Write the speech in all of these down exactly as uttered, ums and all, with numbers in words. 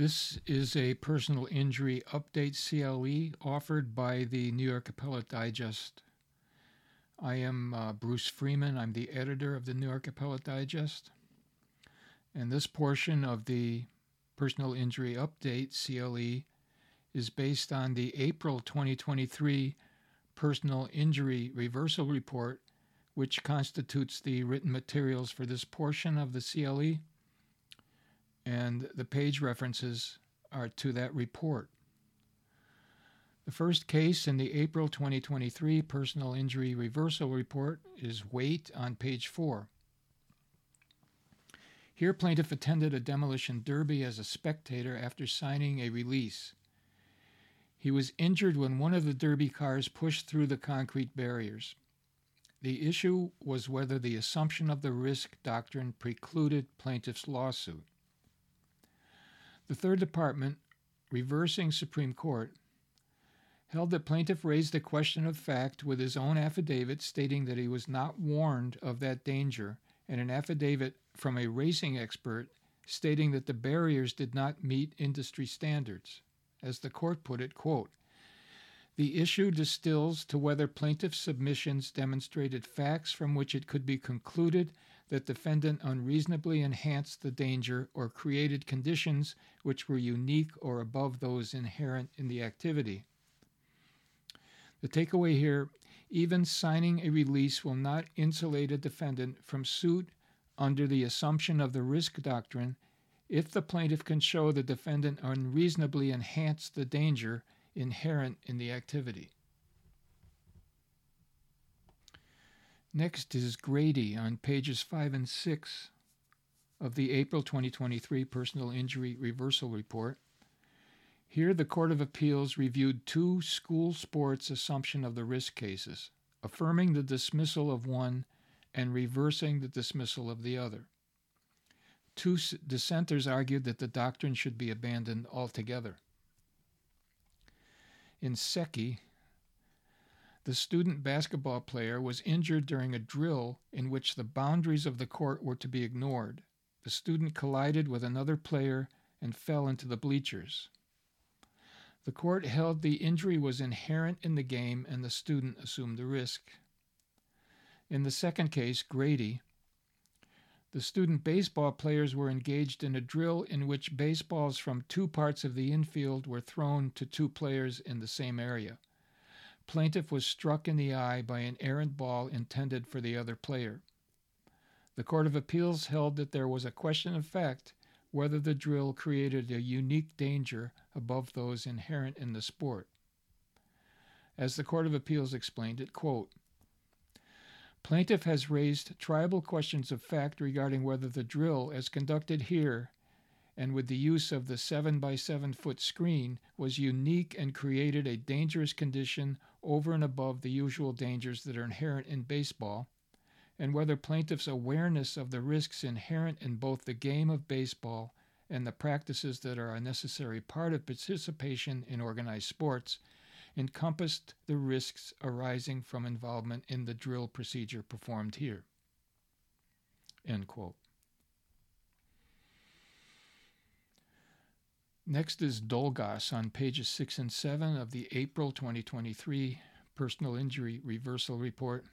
This is a personal injury update C L E offered by the New York Appellate Digest. I am uh, Bruce Freeman. I'm the editor of the New York Appellate Digest. And this portion of the personal injury update C L E is based on the April twenty twenty-three personal injury reversal report, which constitutes the written materials for this portion of the C L E. And the page references are to that report. The first case in the April twenty twenty-three personal injury reversal report is Waite on page four. Here, plaintiff attended a demolition derby as a spectator after signing a release. He was injured when one of the derby cars pushed through the concrete barriers. The issue was whether the assumption of the risk doctrine precluded plaintiff's lawsuit. The Third Department, reversing Supreme Court, held that plaintiff raised a question of fact with his own affidavit stating that he was not warned of that danger, and an affidavit from a racing expert stating that the barriers did not meet industry standards. As the court put it, quote, "The issue distills to whether plaintiff's submissions demonstrated facts from which it could be concluded that defendant unreasonably enhanced the danger or created conditions which were unique or above those inherent in the activity." The takeaway here, even signing a release will not insulate a defendant from suit under the assumption of the risk doctrine if the plaintiff can show the defendant unreasonably enhanced the danger inherent in the activity. Next is Grady on pages five and six of the April twenty twenty-three Personal Injury Reversal Report. Here, the Court of Appeals reviewed two school sports assumption of the risk cases, affirming the dismissal of one and reversing the dismissal of the other. Two dissenters argued that the doctrine should be abandoned altogether. In Secchi, the student basketball player was injured during a drill in which the boundaries of the court were to be ignored. The student collided with another player and fell into the bleachers. The court held the injury was inherent in the game and the student assumed the risk. In the second case, Grady, the student baseball players were engaged in a drill in which baseballs from two parts of the infield were thrown to two players in the same area. Plaintiff was struck in the eye by an errant ball intended for the other player. The Court of Appeals held that there was a question of fact whether the drill created a unique danger above those inherent in the sport. As the Court of Appeals explained it, quote, "Plaintiff has raised tribal questions of fact regarding whether the drill, as conducted here, and with the use of the seven by seven foot screen, was unique and created a dangerous condition over and above the usual dangers that are inherent in baseball, and whether plaintiff's awareness of the risks inherent in both the game of baseball and the practices that are a necessary part of participation in organized sports encompassed the risks arising from involvement in the drill procedure performed here." End quote. Next is Dolgos on pages six and seven of the April twenty twenty-three Personal Injury Reversal Report.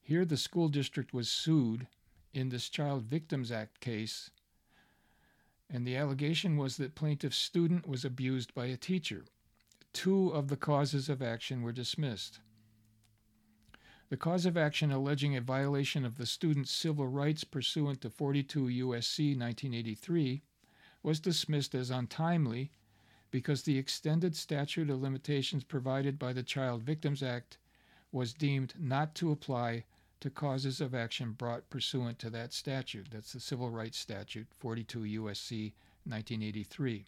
Here the school district was sued in this Child Victims Act case, and the allegation was that plaintiff's student was abused by a teacher. Two of the causes of action were dismissed. The cause of action alleging a violation of the student's civil rights pursuant to forty-two U S C nineteen eighty-three was dismissed as untimely because the extended statute of limitations provided by the Child Victims Act was deemed not to apply to causes of action brought pursuant to that statute. That's the Civil Rights Statute, forty-two U S C nineteen eighty-three.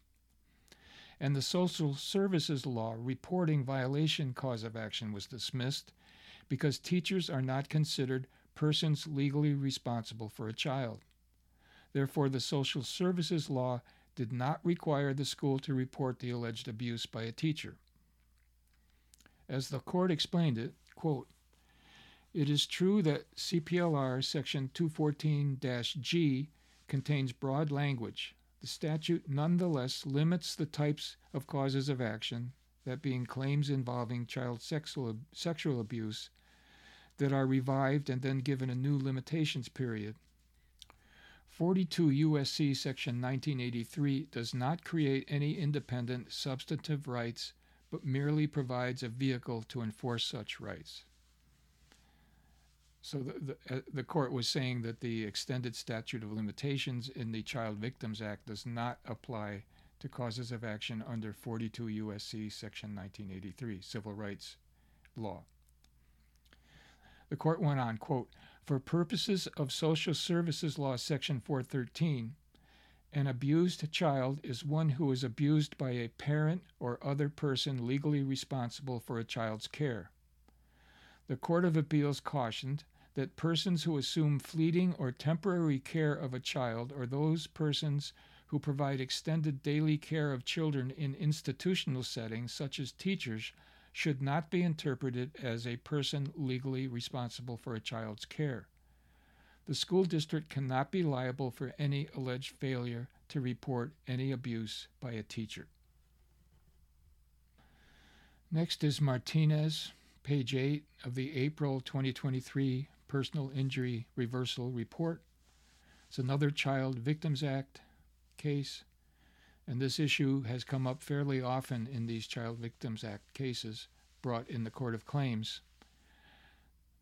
And the Social Services Law reporting violation cause of action was dismissed because teachers are not considered persons legally responsible for a child. Therefore, the Social Services Law did not require the school to report the alleged abuse by a teacher. As the court explained it, quote, "It is true that C P L R section two fourteen G contains broad language, the statute nonetheless limits the types of causes of action, that being claims involving child sexual, sexual abuse, that are revived and then given a new limitations period. forty-two U S C Section nineteen eighty-three does not create any independent substantive rights, but merely provides a vehicle to enforce such rights. So the, the, uh, the court was saying that the extended statute of limitations in the Child Victims Act does not apply to causes of action under forty-two U S C Section nineteen eighty-three, civil rights law. The court went on, quote, "For purposes of Social Services Law Section four thirteen, an abused child is one who is abused by a parent or other person legally responsible for a child's care. The Court of Appeals cautioned that persons who assume fleeting or temporary care of a child or those persons who provide extended daily care of children in institutional settings, such as teachers, should not be interpreted as a person legally responsible for a child's care. The school district cannot be liable for any alleged failure to report any abuse by a teacher." Next is Martinez, page eight of the April twenty twenty-three Personal Injury Reversal Report. It's another Child Victims Act case, and this issue has come up fairly often in these Child Victims Act cases brought in the Court of Claims.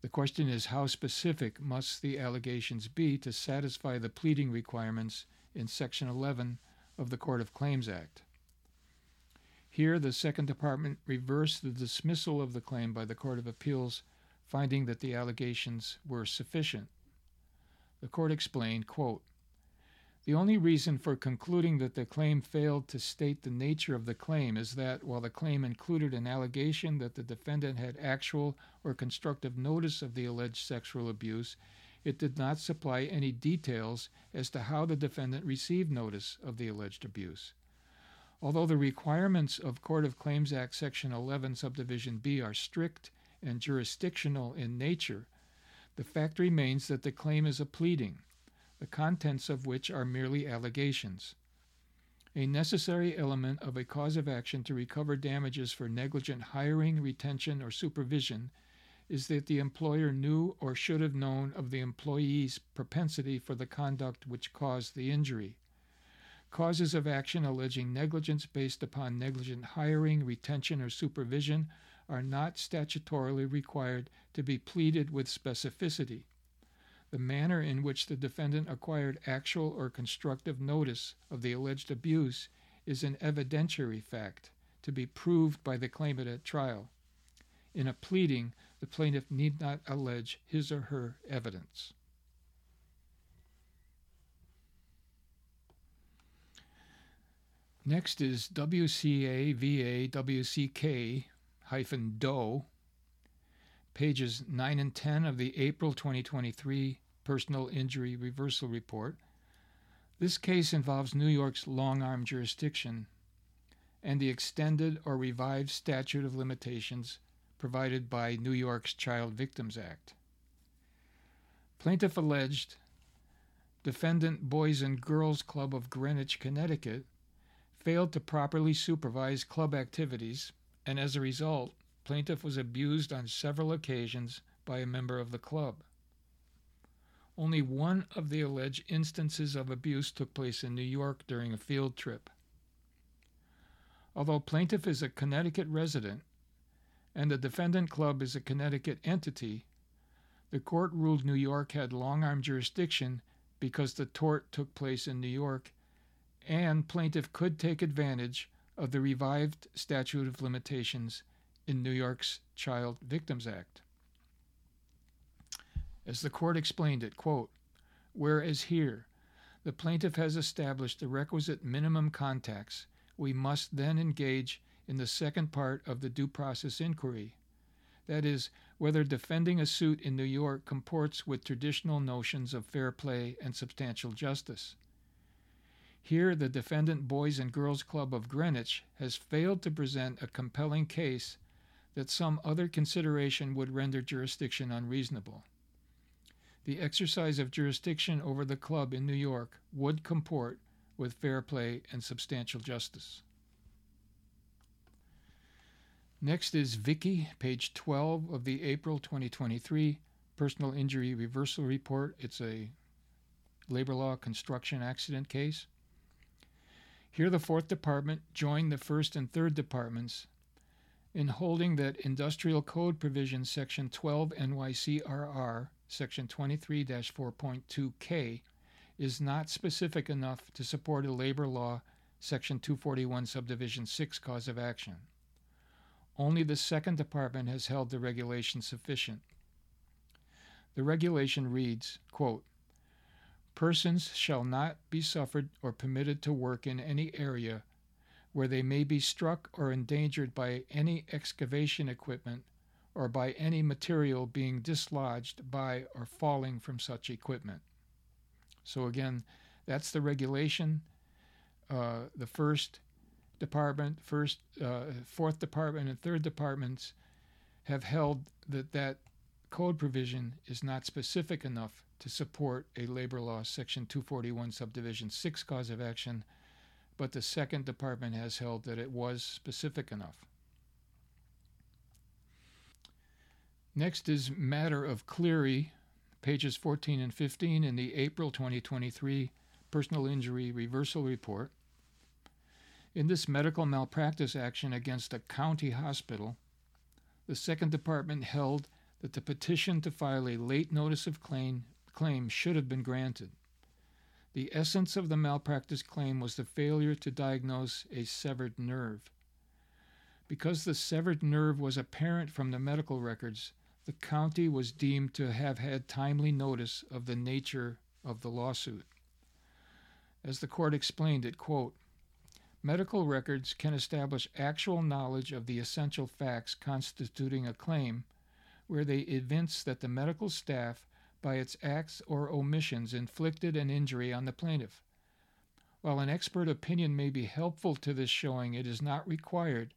The question is, how specific must the allegations be to satisfy the pleading requirements in Section eleven of the Court of Claims Act? Here, the Second Department reversed the dismissal of the claim by the Court of Appeals, finding that the allegations were sufficient. The court explained, quote, "The only reason for concluding that the claim failed to state the nature of the claim is that, while the claim included an allegation that the defendant had actual or constructive notice of the alleged sexual abuse, it did not supply any details as to how the defendant received notice of the alleged abuse. Although the requirements of Court of Claims Act Section eleven, Subdivision B are strict and jurisdictional in nature, the fact remains that the claim is a pleading, the contents of which are merely allegations. A necessary element of a cause of action to recover damages for negligent hiring, retention, or supervision is that the employer knew or should have known of the employee's propensity for the conduct which caused the injury. Causes of action alleging negligence based upon negligent hiring, retention, or supervision are not statutorily required to be pleaded with specificity. The manner in which the defendant acquired actual or constructive notice of the alleged abuse is an evidentiary fact to be proved by the claimant at trial. In a pleading, the plaintiff need not allege his or her evidence." Next is W C A V A W C K Doe, pages nine and ten of the April twenty twenty-three Personal Injury Reversal Report. This case involves New York's long-arm jurisdiction and the extended or revived statute of limitations provided by New York's Child Victims Act. Plaintiff alleged defendant Boys and Girls Club of Greenwich, Connecticut, failed to properly supervise club activities, and as a result, plaintiff was abused on several occasions by a member of the club. Only one of the alleged instances of abuse took place in New York during a field trip. Although plaintiff is a Connecticut resident and the defendant club is a Connecticut entity, the court ruled New York had long-arm jurisdiction because the tort took place in New York and plaintiff could take advantage of the revived statute of limitations in New York's Child Victims Act. As the court explained it, quote, "Whereas here, the plaintiff has established the requisite minimum contacts, we must then engage in the second part of the due process inquiry, that is, whether defending a suit in New York comports with traditional notions of fair play and substantial justice. Here, the defendant Boys and Girls Club of Greenwich has failed to present a compelling case that some other consideration would render jurisdiction unreasonable. The exercise of jurisdiction over the club in New York would comport with fair play and substantial justice. Next is Vicky, page twelve of the April twenty twenty-three Personal Injury Reversal Report. It's a labor law construction accident case. Here the Fourth Department joined the First and Third Departments in holding that Industrial Code Provision Section twelve N Y C R R, Section twenty-three dash four point two K, is not specific enough to support a labor law Section two forty-one Subdivision six cause of action. Only the Second Department has held the regulation sufficient. The regulation reads, quote, "Persons shall not be suffered or permitted to work in any area where they may be struck or endangered by any excavation equipment or by any material being dislodged by or falling from such equipment." So again, that's the regulation. Uh, the first Department, first, uh, Fourth Department, and Third Departments have held that that code provision is not specific enough to support a labor law Section two forty-one Subdivision six cause of action, but the Second Department has held that it was specific enough. Next is Matter of Cleary, pages fourteen and fifteen in the April twenty twenty-three Personal Injury Reversal Report. In this medical malpractice action against a county hospital, the Second Department held that the petition to file a late notice of claim, claim should have been granted. The essence of the malpractice claim was the failure to diagnose a severed nerve. Because the severed nerve was apparent from the medical records, the county was deemed to have had timely notice of the nature of the lawsuit. As the court explained it, quote, "Medical records can establish actual knowledge of the essential facts constituting a claim where they evince that the medical staff, by its acts or omissions, inflicted an injury on the plaintiff. While an expert opinion may be helpful to this showing, it is not required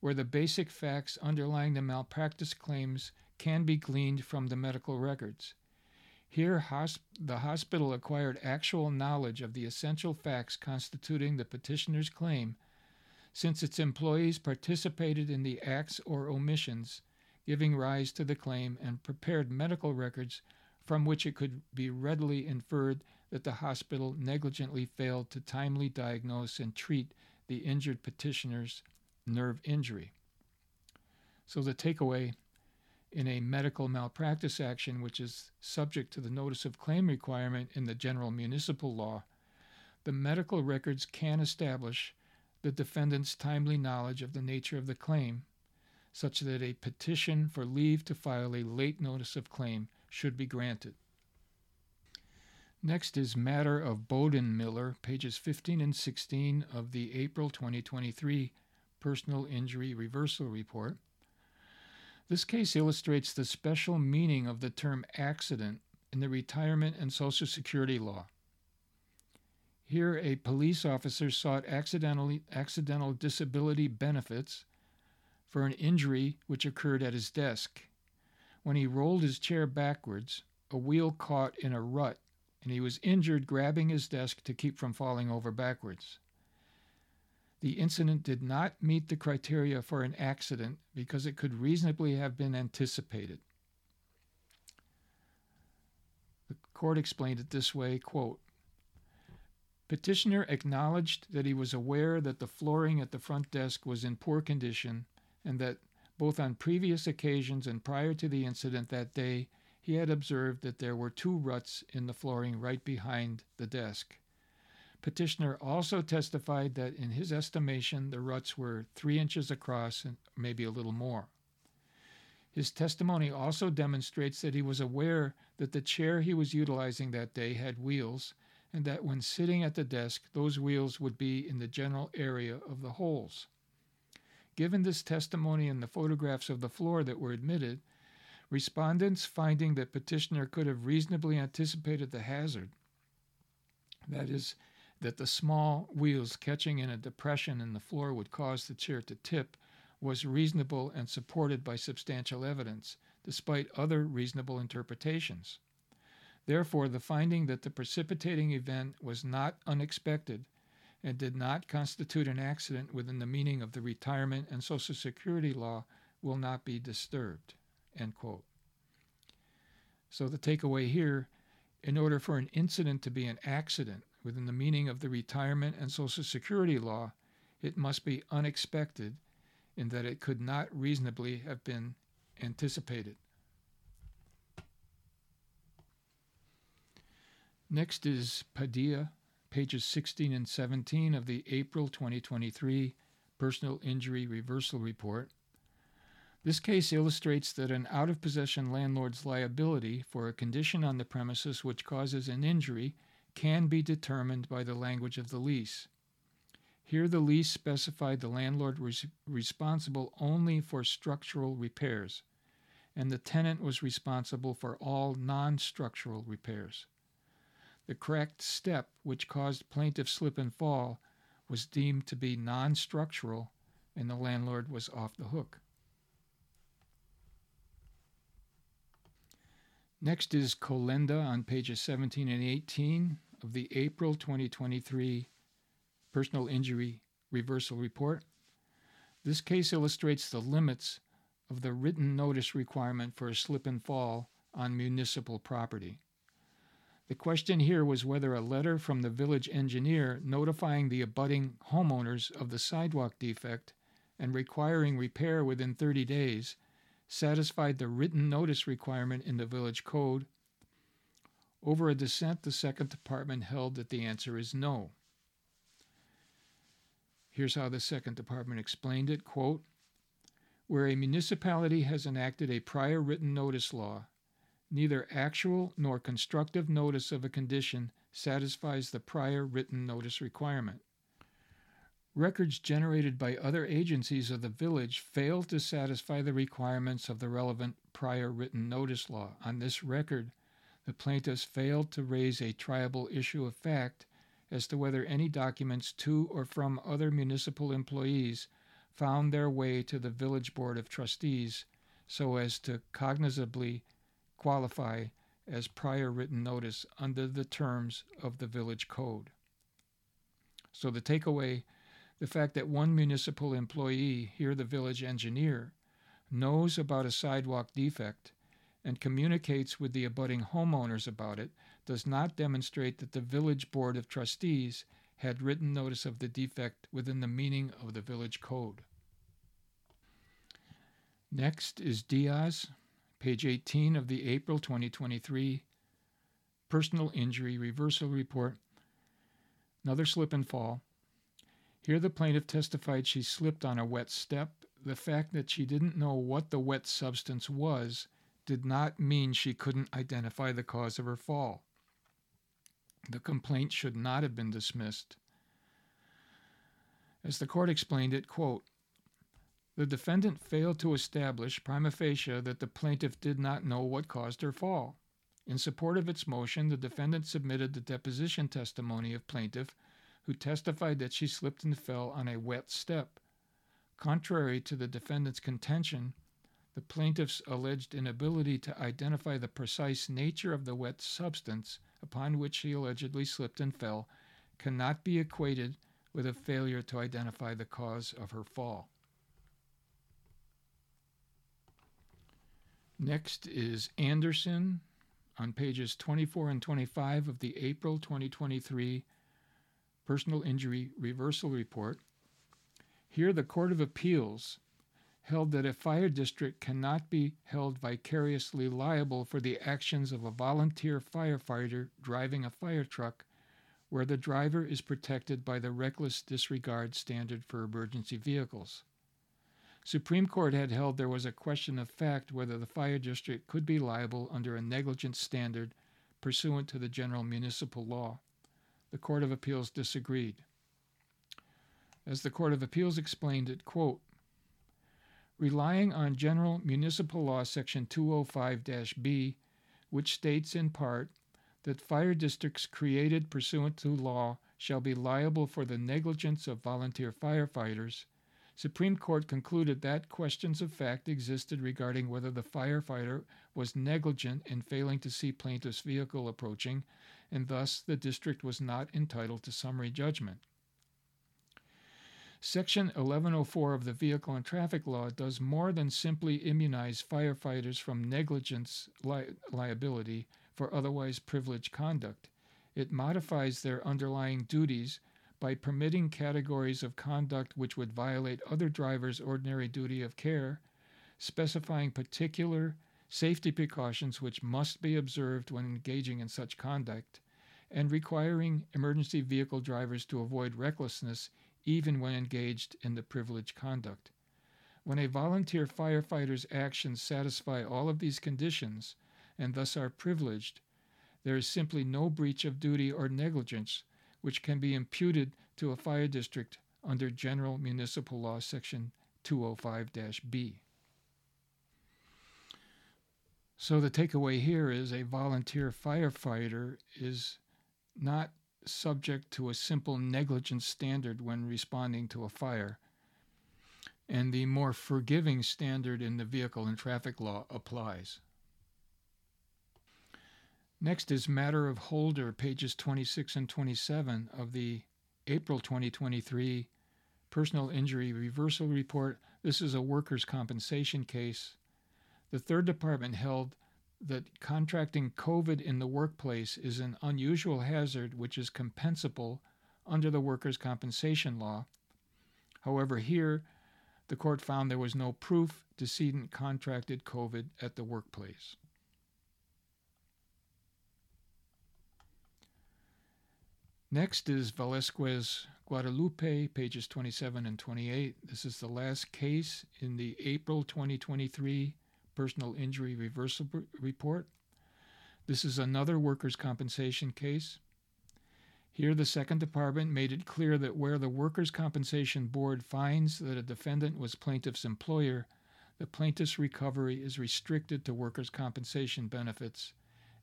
where the basic facts underlying the malpractice claims can be gleaned from the medical records. Here, hosp- the hospital acquired actual knowledge of the essential facts constituting the petitioner's claim, since its employees participated in the acts or omissions giving rise to the claim and prepared medical records from which it could be readily inferred that the hospital negligently failed to timely diagnose and treat the injured petitioner's nerve injury." So the takeaway: in a medical malpractice action, which is subject to the notice of claim requirement in the general municipal law, the medical records can establish the defendant's timely knowledge of the nature of the claim, such that a petition for leave to file a late notice of claim should be granted. Next is Matter of Bowden-Miller, pages fifteen and sixteen of the April twenty twenty-three Personal Injury Reversal Report. This case illustrates the special meaning of the term accident in the retirement and Social Security law. Here, a police officer sought accidentally, accidental disability benefits for an injury which occurred at his desk. When he rolled his chair backwards, a wheel caught in a rut, and he was injured grabbing his desk to keep from falling over backwards. The incident did not meet the criteria for an accident because it could reasonably have been anticipated. The court explained it this way, quote, "Petitioner acknowledged that he was aware that the flooring at the front desk was in poor condition and that both on previous occasions and prior to the incident that day, he had observed that there were two ruts in the flooring right behind the desk. Petitioner also testified that in his estimation, the ruts were three inches across and maybe a little more. His testimony also demonstrates that he was aware that the chair he was utilizing that day had wheels and that when sitting at the desk, those wheels would be in the general area of the holes. Given this testimony and the photographs of the floor that were admitted, respondents' finding that petitioner could have reasonably anticipated the hazard, that is, that the small wheels catching in a depression in the floor would cause the chair to tip, was reasonable and supported by substantial evidence, despite other reasonable interpretations. Therefore, the finding that the precipitating event was not unexpected and did not constitute an accident within the meaning of the retirement and Social Security law will not be disturbed, end quote. So the takeaway here, in order for an incident to be an accident within the meaning of the retirement and Social Security law, it must be unexpected in that it could not reasonably have been anticipated. Next is Padilla, pages sixteen and seventeen of the April twenty twenty-three Personal Injury Reversal Report. This case illustrates that an out-of-possession landlord's liability for a condition on the premises which causes an injury can be determined by the language of the lease. Here the lease specified the landlord was responsible only for structural repairs, and the tenant was responsible for all non-structural repairs. The cracked step which caused plaintiff's slip and fall was deemed to be non-structural, and the landlord was off the hook. Next is Colenda on pages seventeen and eighteen of the April twenty twenty-three Personal Injury Reversal Report. This case illustrates the limits of the written notice requirement for a slip and fall on municipal property. The question here was whether a letter from the village engineer notifying the abutting homeowners of the sidewalk defect and requiring repair within thirty days satisfied the written notice requirement in the village code. Over a dissent, the Second Department held that the answer is no. Here's how the Second Department explained it, quote, "Where a municipality has enacted a prior written notice law, neither actual nor constructive notice of a condition satisfies the prior written notice requirement. Records generated by other agencies of the village fail to satisfy the requirements of the relevant prior written notice law. On this record, the plaintiffs failed to raise a triable issue of fact as to whether any documents to or from other municipal employees found their way to the village board of trustees so as to cognizably qualify as prior written notice under the terms of the village code." So the takeaway: the fact that one municipal employee, here the village engineer, knows about a sidewalk defect and communicates with the abutting homeowners about it does not demonstrate that the village board of trustees had written notice of the defect within the meaning of the village code. Next is Diaz, page eighteen of the April twenty twenty-three Personal Injury Reversal Report. Another slip and fall. Here the plaintiff testified she slipped on a wet step. The fact that she didn't know what the wet substance was did not mean she couldn't identify the cause of her fall. The complaint should not have been dismissed. As the court explained it, quote, "The defendant failed to establish prima facie that the plaintiff did not know what caused her fall. In support of its motion, the defendant submitted the deposition testimony of plaintiff who testified that she slipped and fell on a wet step. Contrary to the defendant's contention, the plaintiff's alleged inability to identify the precise nature of the wet substance upon which she allegedly slipped and fell cannot be equated with a failure to identify the cause of her fall." Next is Anderson on pages twenty-four and twenty-five of the April twenty twenty-three Personal Injury Reversal Report. Here the Court of Appeals held that a fire district cannot be held vicariously liable for the actions of a volunteer firefighter driving a fire truck where the driver is protected by the reckless disregard standard for emergency vehicles. Supreme Court had held there was a question of fact whether the fire district could be liable under a negligence standard pursuant to the general municipal law. The Court of Appeals disagreed. As the Court of Appeals explained it, quote, "Relying on General Municipal Law Section two oh five B, which states in part that fire districts created pursuant to law shall be liable for the negligence of volunteer firefighters, Supreme Court concluded that questions of fact existed regarding whether the firefighter was negligent in failing to see plaintiff's vehicle approaching, and thus the district was not entitled to summary judgment." Section eleven oh four of the Vehicle and Traffic Law does more than simply immunize firefighters from negligence li- liability for otherwise privileged conduct. It modifies their underlying duties by permitting categories of conduct which would violate other drivers' ordinary duty of care, specifying particular safety precautions which must be observed when engaging in such conduct, and requiring emergency vehicle drivers to avoid recklessness even when engaged in the privileged conduct. When a volunteer firefighter's actions satisfy all of these conditions and thus are privileged, there is simply no breach of duty or negligence which can be imputed to a fire district under General Municipal Law Section two oh five B. So the takeaway here is a volunteer firefighter is not subject to a simple negligence standard when responding to a fire. And the more forgiving standard in the Vehicle and Traffic Law applies. Next is Matter of Holder, pages twenty-six and twenty-seven of the April twenty twenty-three Personal Injury Reversal Report. This is a workers' compensation case. The Third Department held that contracting COVID in the workplace is an unusual hazard which is compensable under the workers' compensation law. However, here, the court found there was no proof decedent contracted COVID at the workplace. Next is Velasquez Guadalupe, pages twenty-seven and twenty-eight. This is the last case in the April twenty twenty-three Personal Injury Reversal Report. This is another workers' compensation case. Here, the Second Department made it clear that where the Workers' Compensation Board finds that a defendant was plaintiff's employer, the plaintiff's recovery is restricted to workers' compensation benefits,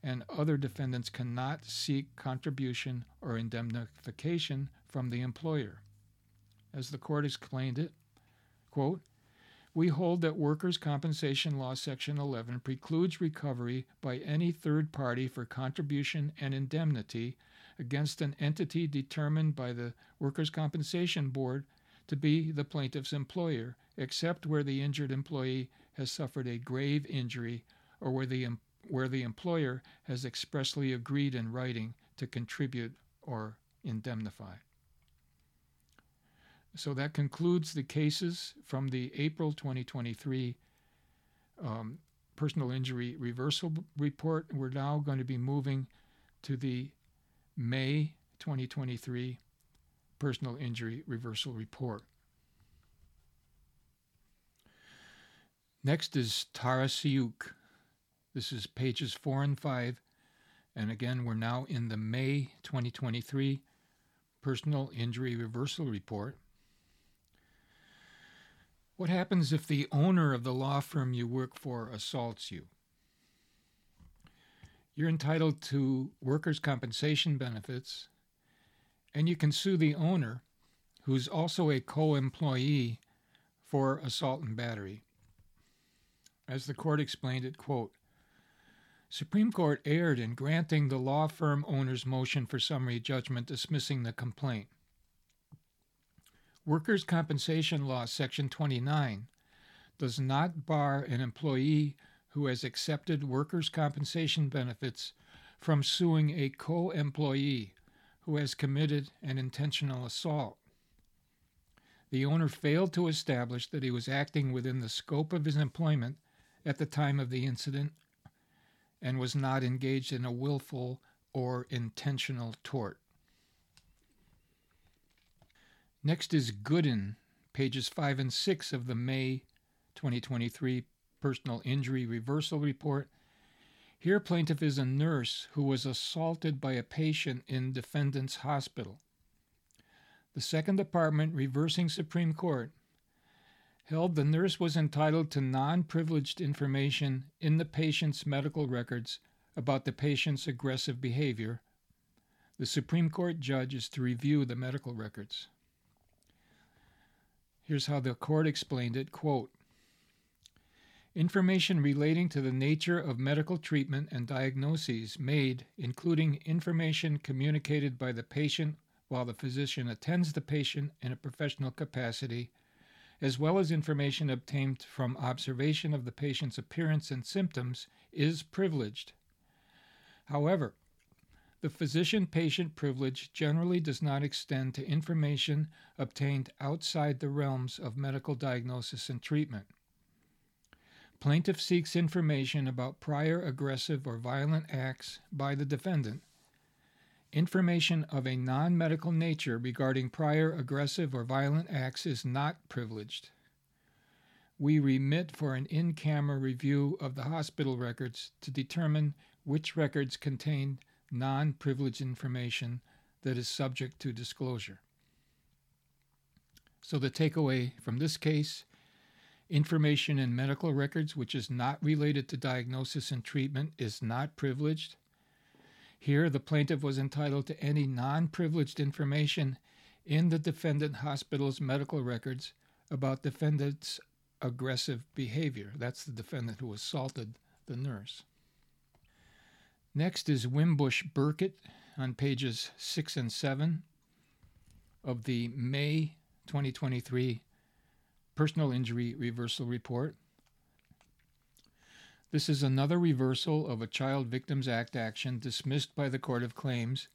and other defendants cannot seek contribution or indemnification from the employer. As the court explained it, quote, "We hold that Workers' Compensation Law Section eleven precludes recovery by any third party for contribution and indemnity against an entity determined by the Workers' Compensation Board to be the plaintiff's employer, except where the injured employee has suffered a grave injury or where the, em- where the employer has expressly agreed in writing to contribute or indemnify." So that concludes the cases from the April twenty twenty-three um, Personal Injury Reversal Report. We're now going to be moving to the May twenty twenty-three Personal Injury Reversal Report. Next is Tara Siouk. This is pages four and five. And again, we're now in the May twenty twenty-three Personal Injury Reversal Report. What happens if the owner of the law firm you work for assaults you? You're entitled to workers' compensation benefits, and you can sue the owner, who's also a co-employee, for assault and battery. As the court explained it, quote, "Supreme Court erred in granting the law firm owner's motion for summary judgment dismissing the complaint. Workers' Compensation Law, Section twenty-nine, does not bar an employee who has accepted workers' compensation benefits from suing a co-employee who has committed an intentional assault. The owner failed to establish that he was acting within the scope of his employment at the time of the incident and was not engaged in a willful or intentional tort." Next is Gooden, pages five and six of the May twenty twenty-three Personal Injury Reversal Report. Here, plaintiff is a nurse who was assaulted by a patient in defendant's hospital. The Second Department, reversing Supreme Court, held the nurse was entitled to non-privileged information in the patient's medical records about the patient's aggressive behavior. The Supreme Court judge is to review the medical records. Here's how the court explained it, quote, "Information relating to the nature of medical treatment and diagnoses made, including information communicated by the patient while the physician attends the patient in a professional capacity, as well as information obtained from observation of the patient's appearance and symptoms, is privileged. However, the physician-patient privilege generally does not extend to information obtained outside the realms of medical diagnosis and treatment. Plaintiff seeks information about prior aggressive or violent acts by the defendant. Information of a non-medical nature regarding prior aggressive or violent acts is not privileged. We remit for an in-camera review of the hospital records to determine which records contain non-privileged information that is subject to disclosure. So the takeaway from this case: information in medical records which is not related to diagnosis and treatment is not privileged. Here, the plaintiff was entitled to any non-privileged information in the defendant hospital's medical records about defendant's aggressive behavior. That's the defendant who assaulted the nurse. Next is Wimbush Burkett on pages six and seven of the May twenty twenty-three Personal Injury Reversal Report. This is another reversal of a Child Victims Act action dismissed by the Court of Claims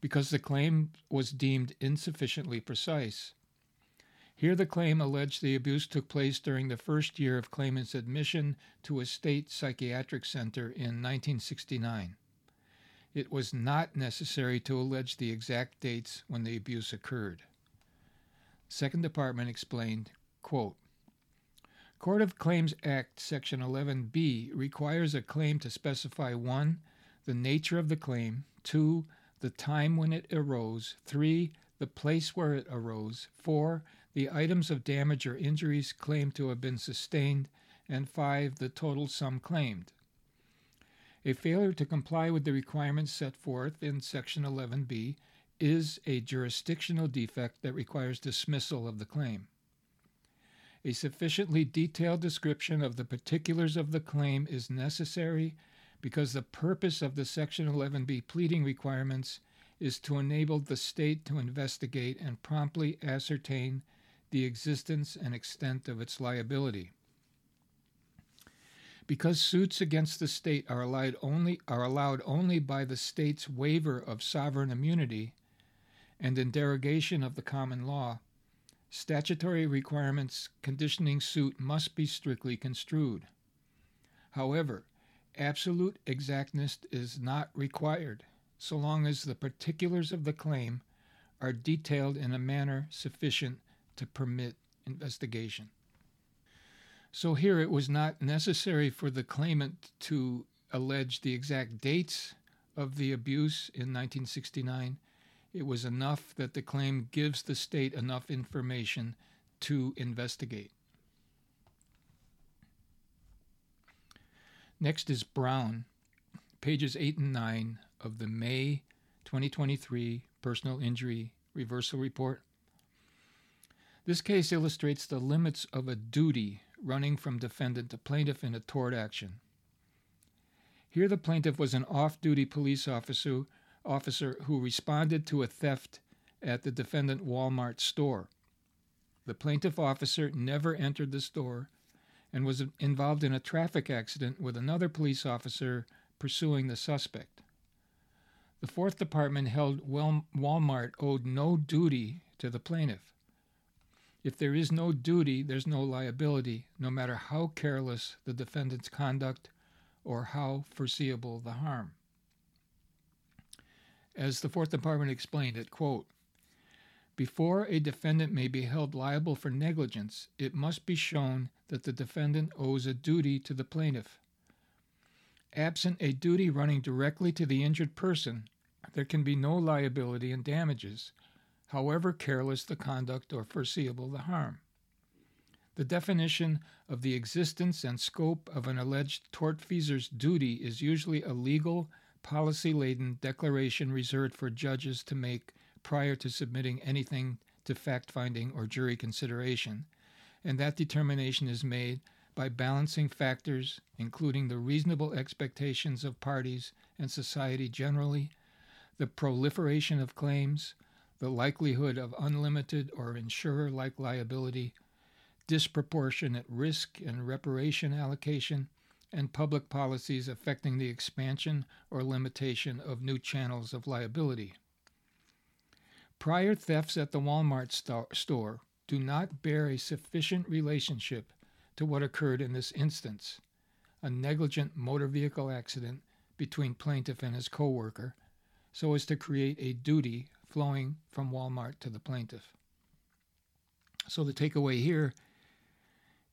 because the claim was deemed insufficiently precise. Here the claim alleged the abuse took place during the first year of claimant's admission to a state psychiatric center in nineteen sixty-nine. It was not necessary to allege the exact dates when the abuse occurred. Second Department explained, quote, Court of Claims Act Section eleven B requires a claim to specify one, the nature of the claim, two, the time when it arose, three, the place where it arose, four, the items of damage or injuries claimed to have been sustained, and five, the total sum claimed. A failure to comply with the requirements set forth in Section eleven B is a jurisdictional defect that requires dismissal of the claim. A sufficiently detailed description of the particulars of the claim is necessary because the purpose of the Section eleven B pleading requirements is to enable the state to investigate and promptly ascertain the existence and extent of its liability. Because suits against the state are allowed only, are allowed only by the state's waiver of sovereign immunity and in derogation of the common law, statutory requirements conditioning suit must be strictly construed. However, absolute exactness is not required, so long as the particulars of the claim are detailed in a manner sufficient to permit investigation. So here it was not necessary for the claimant to allege the exact dates of the abuse in nineteen sixty-nine. It was enough that the claim gives the state enough information to investigate. Next is Brown, pages eight and nine of the May twenty twenty-three Personal Injury Reversal Report. This case illustrates the limits of a duty running from defendant to plaintiff in a tort action. Here the plaintiff was an off-duty police officer officer who responded to a theft at the defendant Walmart store. The plaintiff officer never entered the store and was involved in a traffic accident with another police officer pursuing the suspect. The Fourth Department held Walmart owed no duty to the plaintiff. If there is no duty, there's no liability, no matter how careless the defendant's conduct or how foreseeable the harm. As the Fourth Department explained it, quote, Before a defendant may be held liable for negligence, it must be shown that the defendant owes a duty to the plaintiff. Absent a duty running directly to the injured person, there can be no liability and damages, however careless the conduct or foreseeable the harm. The definition of the existence and scope of an alleged tortfeasor's duty is usually a legal, policy-laden declaration reserved for judges to make prior to submitting anything to fact-finding or jury consideration, and that determination is made by balancing factors, including the reasonable expectations of parties and society generally, the proliferation of claims, the likelihood of unlimited or insurer-like liability, disproportionate risk and reparation allocation, and public policies affecting the expansion or limitation of new channels of liability. Prior thefts at the Walmart sto- store do not bear a sufficient relationship to what occurred in this instance, a negligent motor vehicle accident between plaintiff and his co-worker, so as to create a duty flowing from Walmart to the plaintiff. So the takeaway here,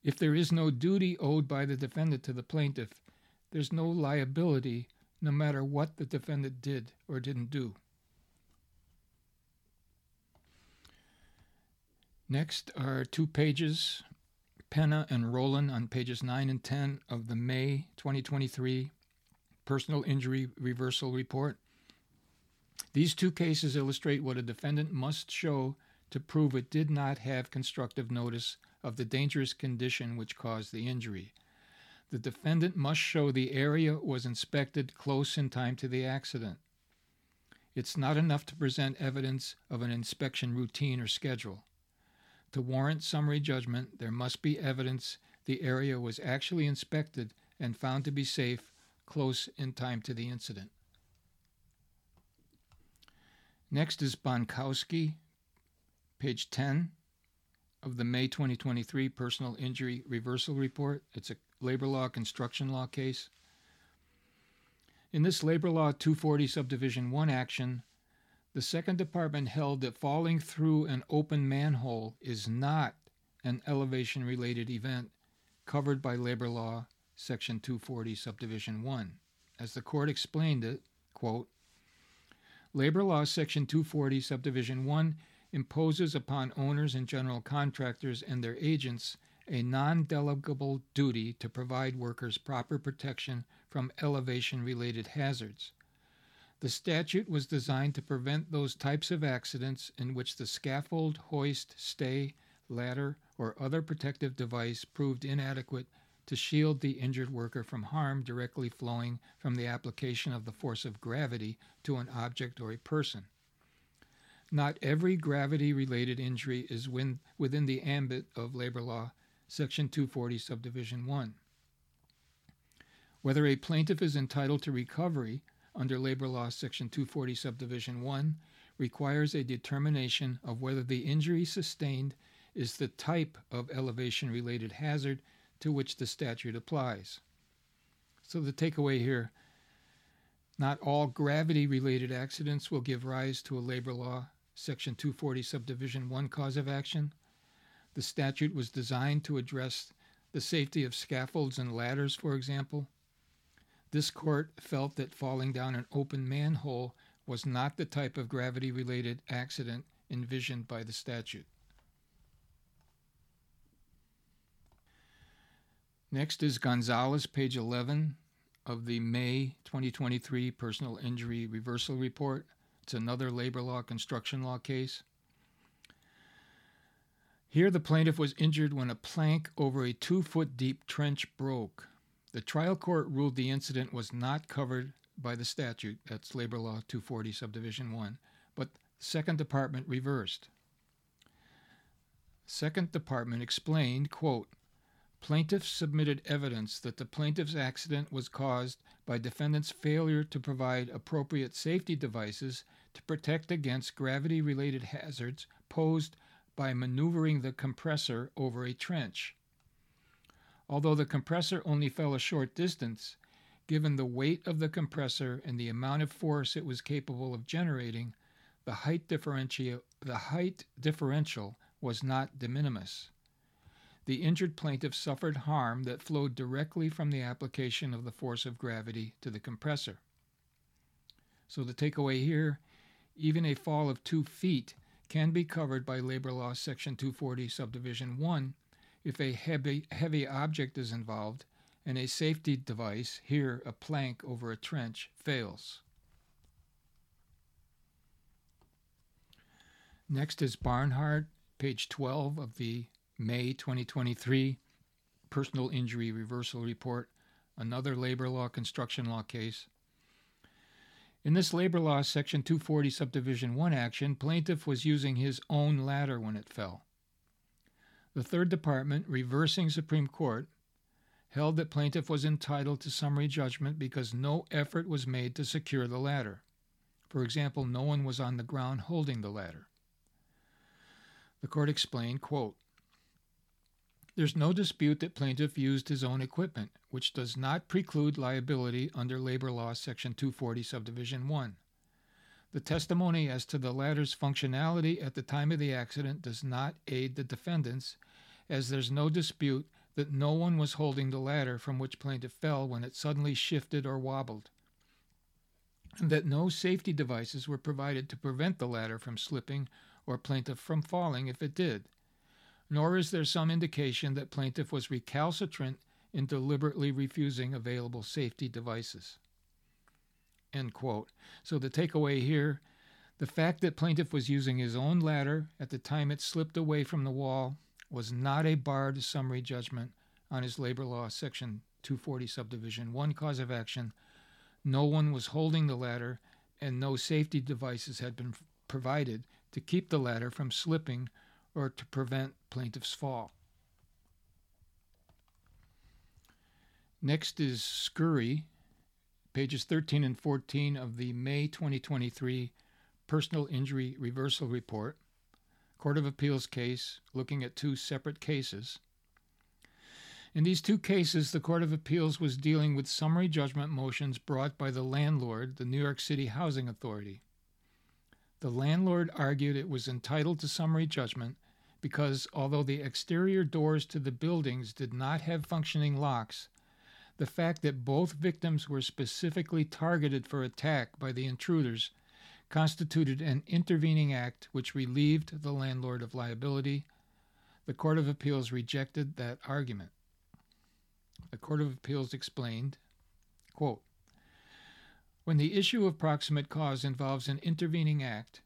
if there is no duty owed by the defendant to the plaintiff, there's no liability no matter what the defendant did or didn't do. Next are two pages, Penna and Roland on pages nine and ten of the May twenty twenty-three Personal Injury Reversal Report. These two cases illustrate what a defendant must show to prove it did not have constructive notice of the dangerous condition which caused the injury. The defendant must show the area was inspected close in time to the accident. It's not enough to present evidence of an inspection routine or schedule. To warrant summary judgment, there must be evidence the area was actually inspected and found to be safe close in time to the incident. Next is Bonkowski, page ten of the May twenty twenty-three Personal Injury Reversal Report. It's a labor law construction law case. In this labor law two forty subdivision one action, the second department held that falling through an open manhole is not an elevation-related event covered by labor law section two forty subdivision one. As the court explained it, quote, labor law section two forty subdivision one imposes upon owners and general contractors and their agents a non-delegable duty to provide workers proper protection from elevation-related hazards. The statute was designed to prevent those types of accidents in which the scaffold, hoist, stay, ladder, or other protective device proved inadequate to shield the injured worker from harm directly flowing from the application of the force of gravity to an object or a person. Not every gravity-related injury is win- within the ambit of labor law, section two forty, subdivision one. Whether a plaintiff is entitled to recovery under labor law, section two forty, subdivision one, requires a determination of whether the injury sustained is the type of elevation-related hazard to which the statute applies. So the takeaway here, not all gravity-related accidents will give rise to a labor law, section two forty subdivision one cause of action. The statute was designed to address the safety of scaffolds and ladders, for example. This court felt that falling down an open manhole was not the type of gravity-related accident envisioned by the statute. Next is Gonzalez, page eleven of the May twenty twenty-three Personal Injury Reversal Report. It's another labor law construction law case. Here the plaintiff was injured when a plank over a two-foot deep trench broke. The trial court ruled the incident was not covered by the statute, that's labor law two forty subdivision one, but the second department reversed. Second department explained, quote, plaintiffs submitted evidence that the plaintiff's accident was caused by defendant's failure to provide appropriate safety devices to protect against gravity-related hazards posed by maneuvering the compressor over a trench. Although the compressor only fell a short distance, given the weight of the compressor and the amount of force it was capable of generating, the height differential, the height differential was not de minimis. The injured plaintiff suffered harm that flowed directly from the application of the force of gravity to the compressor. So the takeaway here, even a fall of two feet can be covered by labor law section two forty subdivision one if a heavy, heavy object is involved and a safety device, here a plank over a trench, fails. Next is Barnhart, page twelve of the May twenty twenty-three Personal Injury Reversal Report, another labor law construction law case. In this labor law section two forty subdivision one action, plaintiff was using his own ladder when it fell. The third department, reversing Supreme Court, held that plaintiff was entitled to summary judgment because no effort was made to secure the ladder. For example, no one was on the ground holding the ladder. The court explained, quote, "There's no dispute that plaintiff used his own equipment, which does not preclude liability under labor law section two forty subdivision one. The testimony as to the ladder's functionality at the time of the accident does not aid the defendants, as there's no dispute that no one was holding the ladder from which plaintiff fell when it suddenly shifted or wobbled, and that no safety devices were provided to prevent the ladder from slipping or plaintiff from falling if it did. Nor is there some indication that plaintiff was recalcitrant in deliberately refusing available safety devices." End quote. So the takeaway here, the fact that plaintiff was using his own ladder at the time it slipped away from the wall was not a bar to summary judgment on his labor law section two forty subdivision one cause of action. No one was holding the ladder and no safety devices had been provided to keep the ladder from slipping or to prevent plaintiff's fall. Next is Scurry, pages thirteen and fourteen of the May twenty twenty-three Personal Injury Reversal Report, Court of Appeals case looking at two separate cases. In these two cases, the Court of Appeals was dealing with summary judgment motions brought by the landlord, the New York City Housing Authority. The landlord argued it was entitled to summary judgment because although the exterior doors to the buildings did not have functioning locks, the fact that both victims were specifically targeted for attack by the intruders constituted an intervening act which relieved the landlord of liability. The Court of Appeals rejected that argument. The Court of Appeals explained, quote, "When the issue of proximate cause involves an intervening act,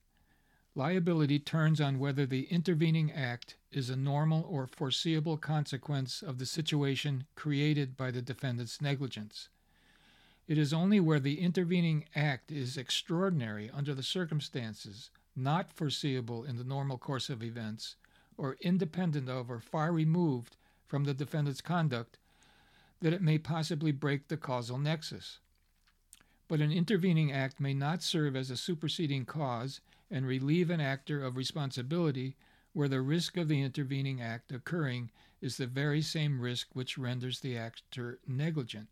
liability turns on whether the intervening act is a normal or foreseeable consequence of the situation created by the defendant's negligence. It is only where the intervening act is extraordinary under the circumstances, not foreseeable in the normal course of events, or independent of or far removed from the defendant's conduct, that it may possibly break the causal nexus. But an intervening act may not serve as a superseding cause and relieve an actor of responsibility where the risk of the intervening act occurring is the very same risk which renders the actor negligent.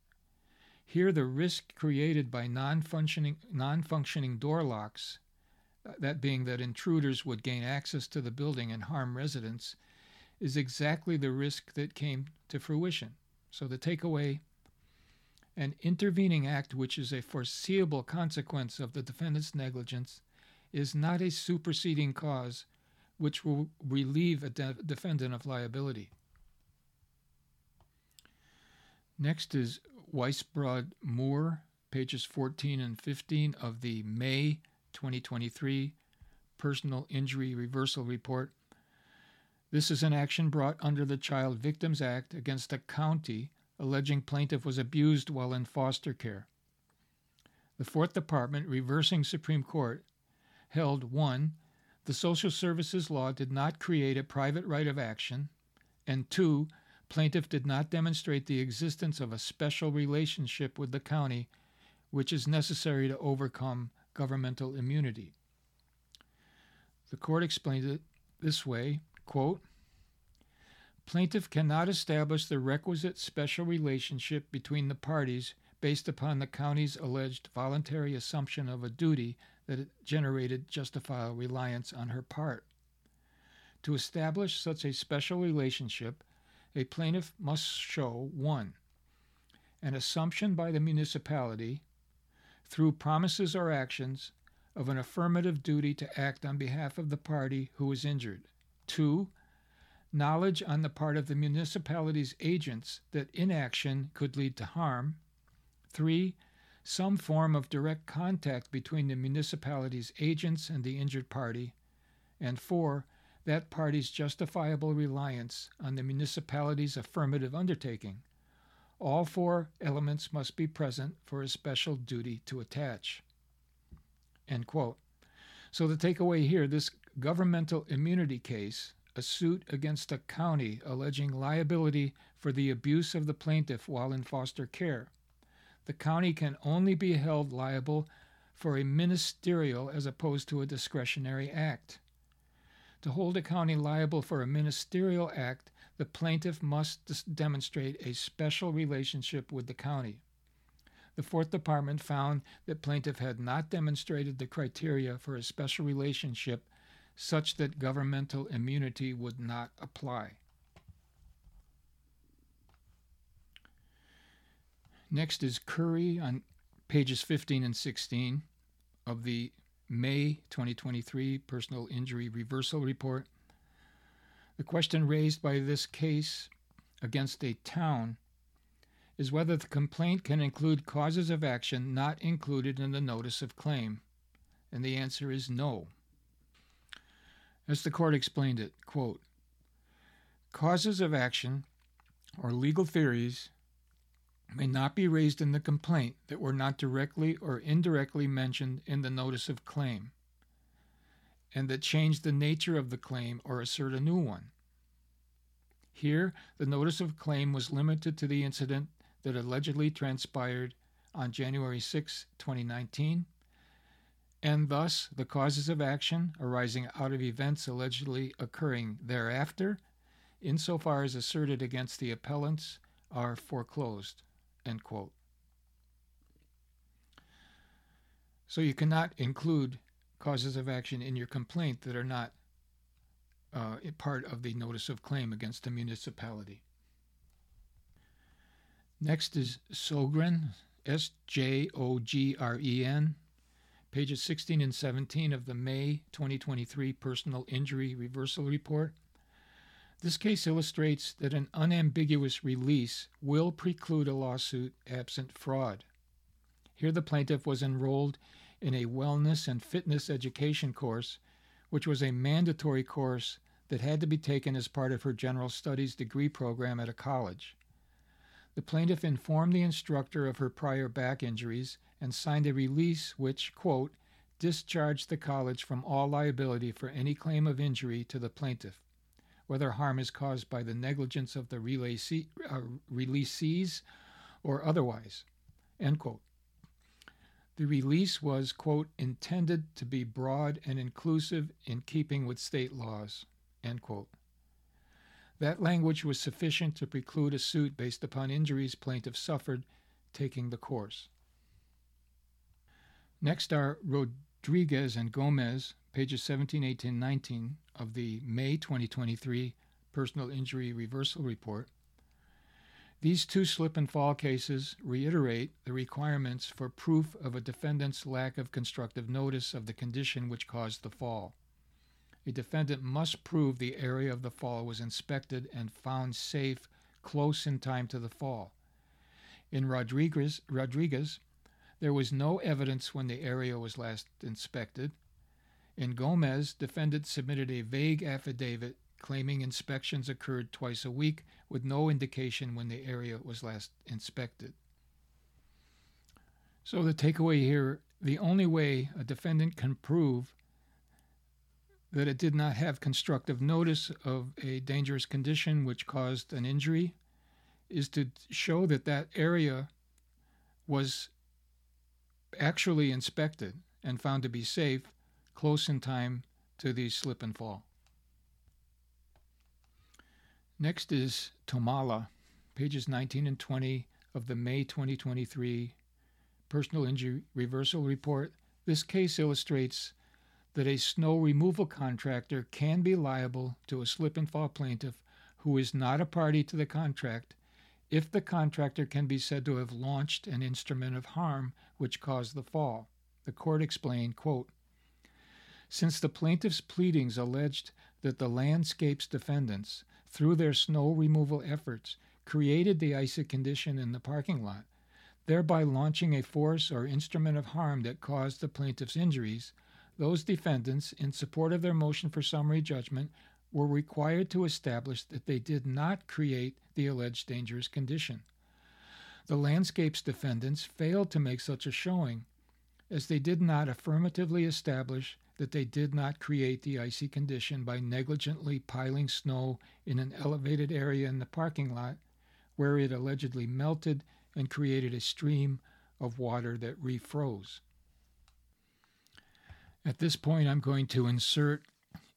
Here the risk created by non-functioning, non-functioning door locks, that being that intruders would gain access to the building and harm residents, is exactly the risk that came to fruition." So the takeaway, an intervening act which is a foreseeable consequence of the defendant's negligence is not a superseding cause which will relieve a de- defendant of liability. Next is Weisbrod Moore, pages fourteen and fifteen of the May twenty twenty-three Personal Injury Reversal Report. This is an action brought under the Child Victims Act against a county alleging plaintiff was abused while in foster care. The Fourth Department, reversing Supreme Court, held, one, the social services law did not create a private right of action, and two, plaintiff did not demonstrate the existence of a special relationship with the county, which is necessary to overcome governmental immunity. The court explained it this way, quote, "Plaintiff cannot establish the requisite special relationship between the parties based upon the county's alleged voluntary assumption of a duty that it generated justifiable reliance on her part. To establish such a special relationship, a plaintiff must show, one, an assumption by the municipality, through promises or actions, of an affirmative duty to act on behalf of the party who is injured. Two, knowledge on the part of the municipality's agents that inaction could lead to harm. Three, some form of direct contact between the municipality's agents and the injured party, and four, that party's justifiable reliance on the municipality's affirmative undertaking. All four elements must be present for a special duty to attach." End quote. So the takeaway here, this governmental immunity case, a suit against a county alleging liability for the abuse of the plaintiff while in foster care. The county can only be held liable for a ministerial as opposed to a discretionary act. To hold a county liable for a ministerial act, the plaintiff must dis- demonstrate a special relationship with the county. The Fourth Department found that plaintiff had not demonstrated the criteria for a special relationship such that governmental immunity would not apply. Next is Curry on pages fifteen and sixteen of the May twenty twenty-three Personal Injury Reversal Report. The question raised by this case against a town is whether the complaint can include causes of action not included in the notice of claim, and the answer is no. As the court explained it, quote, causes of action or legal theories may not be raised in the complaint that were not directly or indirectly mentioned in the notice of claim, and that change the nature of the claim or assert a new one. Here, the notice of claim was limited to the incident that allegedly transpired on January sixth, twenty nineteen, and thus the causes of action arising out of events allegedly occurring thereafter, insofar as asserted against the appellants, are foreclosed. End quote. So you cannot include causes of action in your complaint that are not uh, part of the notice of claim against the municipality. Next is Sogren, S J O G R E N, pages sixteen and seventeen of the May twenty twenty-three Personal Injury Reversal Report. This case illustrates that an unambiguous release will preclude a lawsuit absent fraud. Here the plaintiff was enrolled in a wellness and fitness education course, which was a mandatory course that had to be taken as part of her general studies degree program at a college. The plaintiff informed the instructor of her prior back injuries and signed a release which, quote, discharged the college from all liability for any claim of injury to the plaintiff, whether harm is caused by the negligence of the releasees or otherwise, end quote. The release was, quote, intended to be broad and inclusive in keeping with state laws, end quote. That language was sufficient to preclude a suit based upon injuries plaintiff suffered taking the course. Next are Rodriguez and Gomez, pages seventeen, eighteen, nineteen of the May twenty twenty-three Personal Injury Reversal Report. These two slip and fall cases reiterate the requirements for proof of a defendant's lack of constructive notice of the condition which caused the fall. A defendant must prove the area of the fall was inspected and found safe close in time to the fall. In Rodriguez, Rodriguez, there was no evidence when the area was last inspected. In Gomez, defendant submitted a vague affidavit claiming inspections occurred twice a week with no indication when the area was last inspected. So the takeaway here, the only way a defendant can prove that it did not have constructive notice of a dangerous condition which caused an injury is to show that that area was actually inspected and found to be safe close in time to the slip and fall. Next is Tomala, pages nineteen and twenty of the May twenty twenty-three Personal Injury Reversal Report. This case illustrates that a snow removal contractor can be liable to a slip and fall plaintiff who is not a party to the contract if the contractor can be said to have launched an instrument of harm which caused the fall. The court explained, quote, since the plaintiff's pleadings alleged that the landscape's defendants, through their snow removal efforts, created the icy condition in the parking lot, thereby launching a force or instrument of harm that caused the plaintiff's injuries, those defendants, in support of their motion for summary judgment, were required to establish that they did not create the alleged dangerous condition. The landscape's defendants failed to make such a showing, as they did not affirmatively establish that they did not create the icy condition by negligently piling snow in an elevated area in the parking lot, where it allegedly melted and created a stream of water that refroze. At this point, I'm going to insert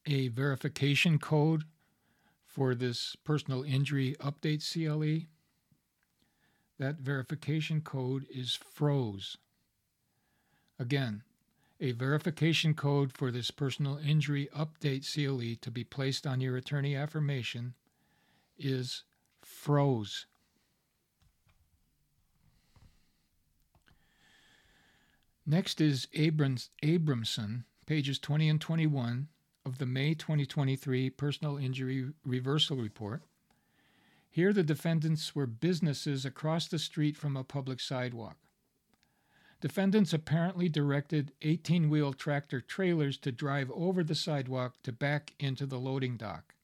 a verification code for this personal injury update C L E. That verification code is FROZE. Again, a verification code for this personal injury update C L E to be placed on your attorney affirmation is FROZE. Next is Abrams, Abramson, pages twenty and twenty-one of the May twenty twenty-three Personal Injury Reversal Report. Here the defendants were businesses across the street from a public sidewalk. Defendants apparently directed eighteen-wheel tractor trailers to drive over the sidewalk to back into the loading dock.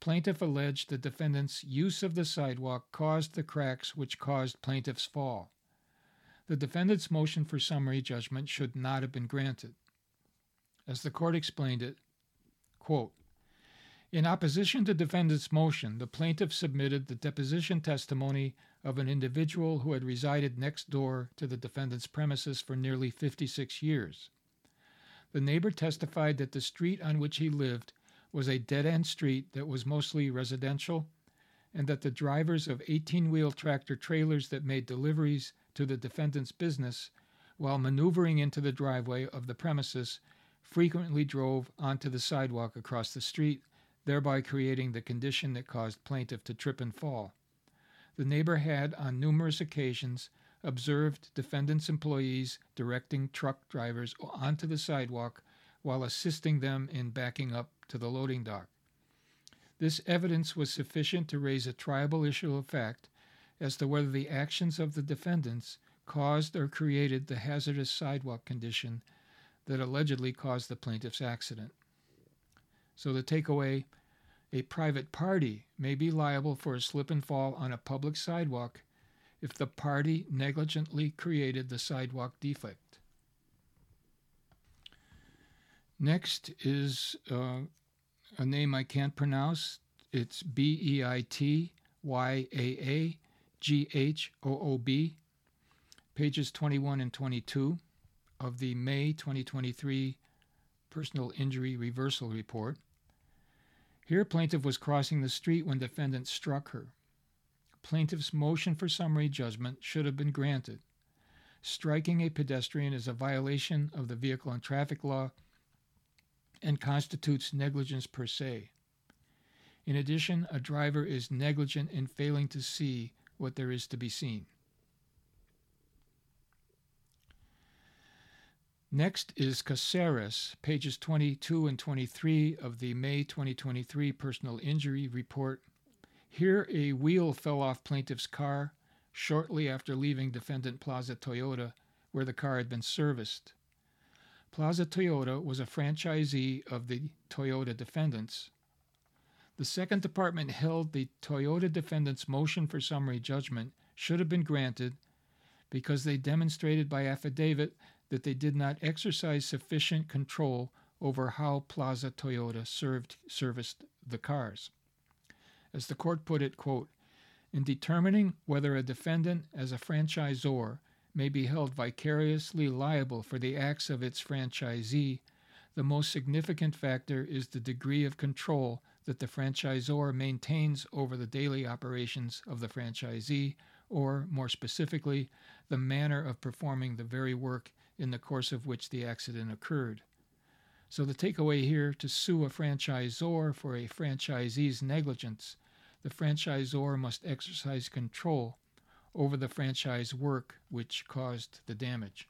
Plaintiff alleged the defendants' use of the sidewalk caused the cracks which caused plaintiff's fall. The defendant's motion for summary judgment should not have been granted. As the court explained it, quote, in opposition to defendant's motion, the plaintiff submitted the deposition testimony of an individual who had resided next door to the defendant's premises for nearly fifty-six years. The neighbor testified that the street on which he lived was a dead-end street that was mostly residential, and that the drivers of eighteen-wheel tractor trailers that made deliveries to the defendant's business, while maneuvering into the driveway of the premises, frequently drove onto the sidewalk across the street, thereby creating the condition that caused plaintiff to trip and fall. The neighbor had, on numerous occasions, observed defendant's employees directing truck drivers onto the sidewalk while assisting them in backing up to the loading dock. This evidence was sufficient to raise a triable issue of fact as to whether the actions of the defendants caused or created the hazardous sidewalk condition that allegedly caused the plaintiff's accident. So the takeaway, a private party may be liable for a slip and fall on a public sidewalk if the party negligently created the sidewalk defect. Next is uh, a name I can't pronounce. It's B E I T Y A A. G H O O B, pages twenty-one and twenty-two of the May twenty twenty-three Personal Injury Reversal Report. Here, plaintiff was crossing the street when defendant struck her. Plaintiff's motion for summary judgment should have been granted. Striking a pedestrian is a violation of the vehicle and traffic law and constitutes negligence per se. In addition, a driver is negligent in failing to see what there is to be seen. Next is Caceres, pages twenty-two and twenty-three of the May twenty twenty-three Personal Injury Report. Here, a wheel fell off plaintiff's car shortly after leaving defendant Plaza Toyota, where the car had been serviced. Plaza Toyota was a franchisee of the Toyota defendants. The Second Department held the Toyota defendants' motion for summary judgment should have been granted because they demonstrated by affidavit that they did not exercise sufficient control over how Plaza Toyota served, serviced the cars. As the court put it, quote, in determining whether a defendant as a franchisor may be held vicariously liable for the acts of its franchisee, the most significant factor is the degree of control that the franchisor maintains over the daily operations of the franchisee, or, more specifically, the manner of performing the very work in the course of which the accident occurred. So the takeaway here, to sue a franchisor for a franchisee's negligence, the franchisor must exercise control over the franchise work which caused the damage.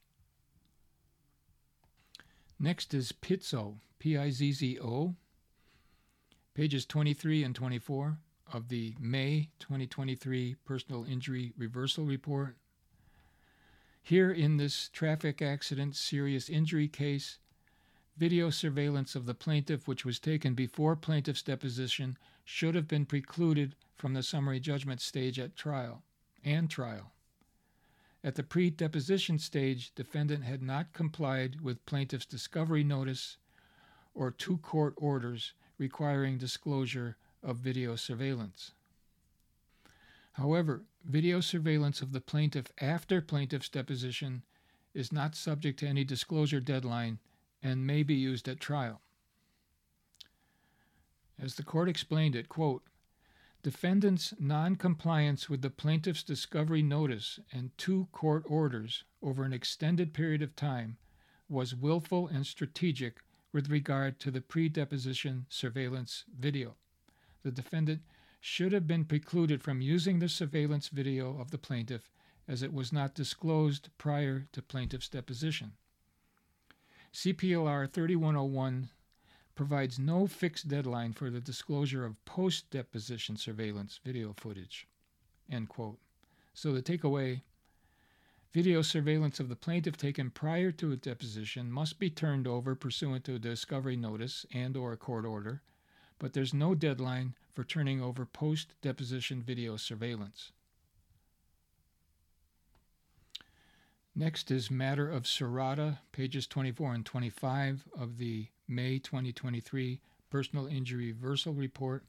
Next is Pizzo, P I Z Z O, pages twenty-three and twenty-four of the May twenty twenty-three Personal Injury Reversal Report. Here in this traffic accident serious injury case, video surveillance of the plaintiff which was taken before plaintiff's deposition should have been precluded from the summary judgment stage at trial and trial. At the pre-deposition stage, defendant had not complied with plaintiff's discovery notice or two court orders requiring disclosure of video surveillance. However, video surveillance of the plaintiff after plaintiff's deposition is not subject to any disclosure deadline and may be used at trial. As the court explained it, quote, defendant's noncompliance with the plaintiff's discovery notice and two court orders over an extended period of time was willful and strategic with regard to the pre-deposition surveillance video. The defendant should have been precluded from using the surveillance video of the plaintiff as it was not disclosed prior to plaintiff's deposition. C P L R thirty-one oh one provides no fixed deadline for the disclosure of post-deposition surveillance video footage, end quote. So the takeaway, video surveillance of the plaintiff taken prior to a deposition must be turned over pursuant to a discovery notice and or a court order, but there's no deadline for turning over post-deposition video surveillance. Next is Matter of Serrata, pages twenty-four and twenty-five of the May twenty twenty-three Personal Injury Reversal Report.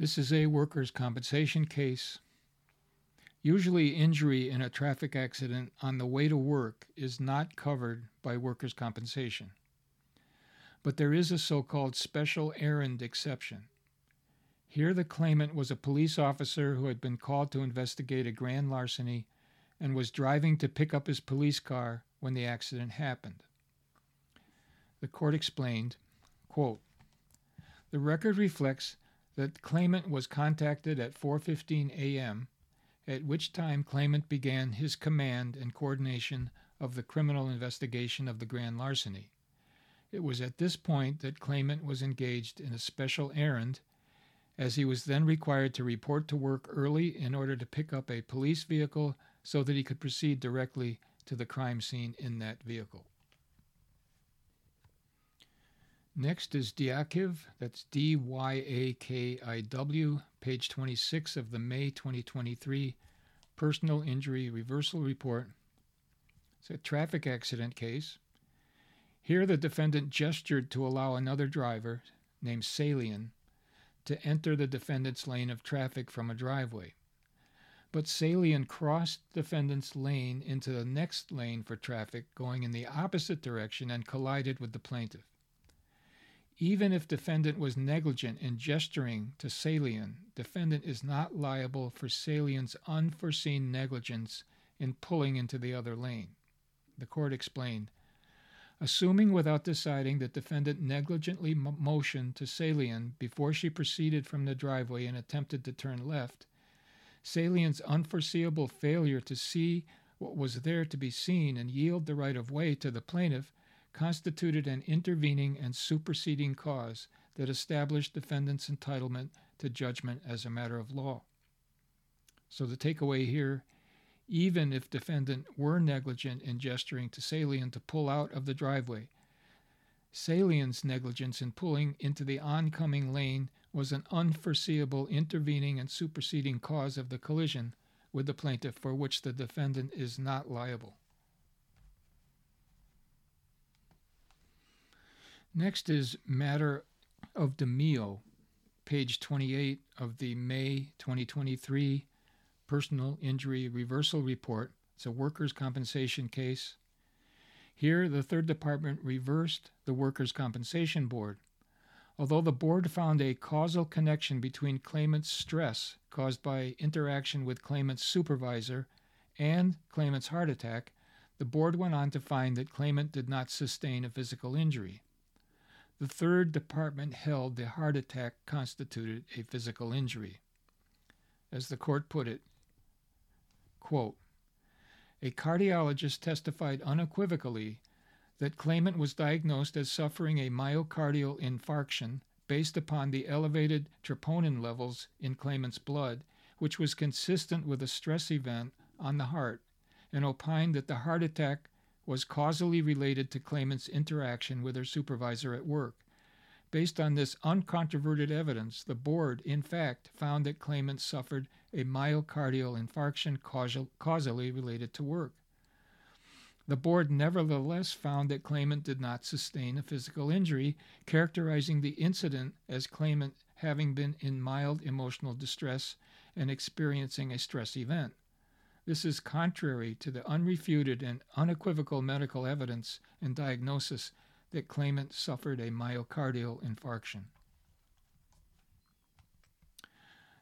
This is a workers' compensation case. Usually injury in a traffic accident on the way to work is not covered by workers' compensation. But there is a so-called special errand exception. Here the claimant was a police officer who had been called to investigate a grand larceny and was driving to pick up his police car when the accident happened. The court explained, quote, the record reflects that claimant was contacted at four fifteen a.m., at which time claimant began his command and coordination of the criminal investigation of the grand larceny. It was at this point that claimant was engaged in a special errand, as he was then required to report to work early in order to pick up a police vehicle so that he could proceed directly to the crime scene in that vehicle. Next is Diakiv, that's D Y A K I W, page twenty-six of the May twenty twenty-three Personal Injury Reversal Report. It's a traffic accident case. Here the defendant gestured to allow another driver, named Salian, to enter the defendant's lane of traffic from a driveway. But Salian crossed defendant's lane into the next lane for traffic going in the opposite direction and collided with the plaintiff. Even if defendant was negligent in gesturing to Salian, defendant is not liable for Salian's unforeseen negligence in pulling into the other lane. The court explained, assuming without deciding that defendant negligently m- motioned to Salian before she proceeded from the driveway and attempted to turn left, Salian's unforeseeable failure to see what was there to be seen and yield the right of way to the plaintiff constituted an intervening and superseding cause that established defendant's entitlement to judgment as a matter of law. So the takeaway here, even if defendant were negligent in gesturing to Salian to pull out of the driveway, Salian's negligence in pulling into the oncoming lane was an unforeseeable intervening and superseding cause of the collision with the plaintiff for which the defendant is not liable. Next is Matter of DeMeo, page twenty-eight of the May twenty twenty-three Personal Injury Reversal Report. It's a workers' compensation case. Here, the Third Department reversed the Workers' Compensation Board. Although the board found a causal connection between claimant's stress caused by interaction with claimant's supervisor and claimant's heart attack, the board went on to find that claimant did not sustain a physical injury. The Third Department held the heart attack constituted a physical injury. As the court put it, quote, a cardiologist testified unequivocally that claimant was diagnosed as suffering a myocardial infarction based upon the elevated troponin levels in claimant's blood, which was consistent with a stress event on the heart, and opined that the heart attack was causally related to claimant's interaction with her supervisor at work, Based on this uncontroverted evidence, the board, in fact, found that claimant suffered a myocardial infarction causally related to work. The board nevertheless found that claimant did not sustain a physical injury, characterizing the incident as claimant having been in mild emotional distress and experiencing a stress event. This is contrary to the unrefuted and unequivocal medical evidence and diagnosis that claimant suffered a myocardial infarction.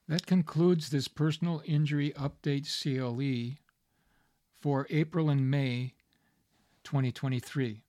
That concludes this personal injury update C L E for April and May twenty twenty-three.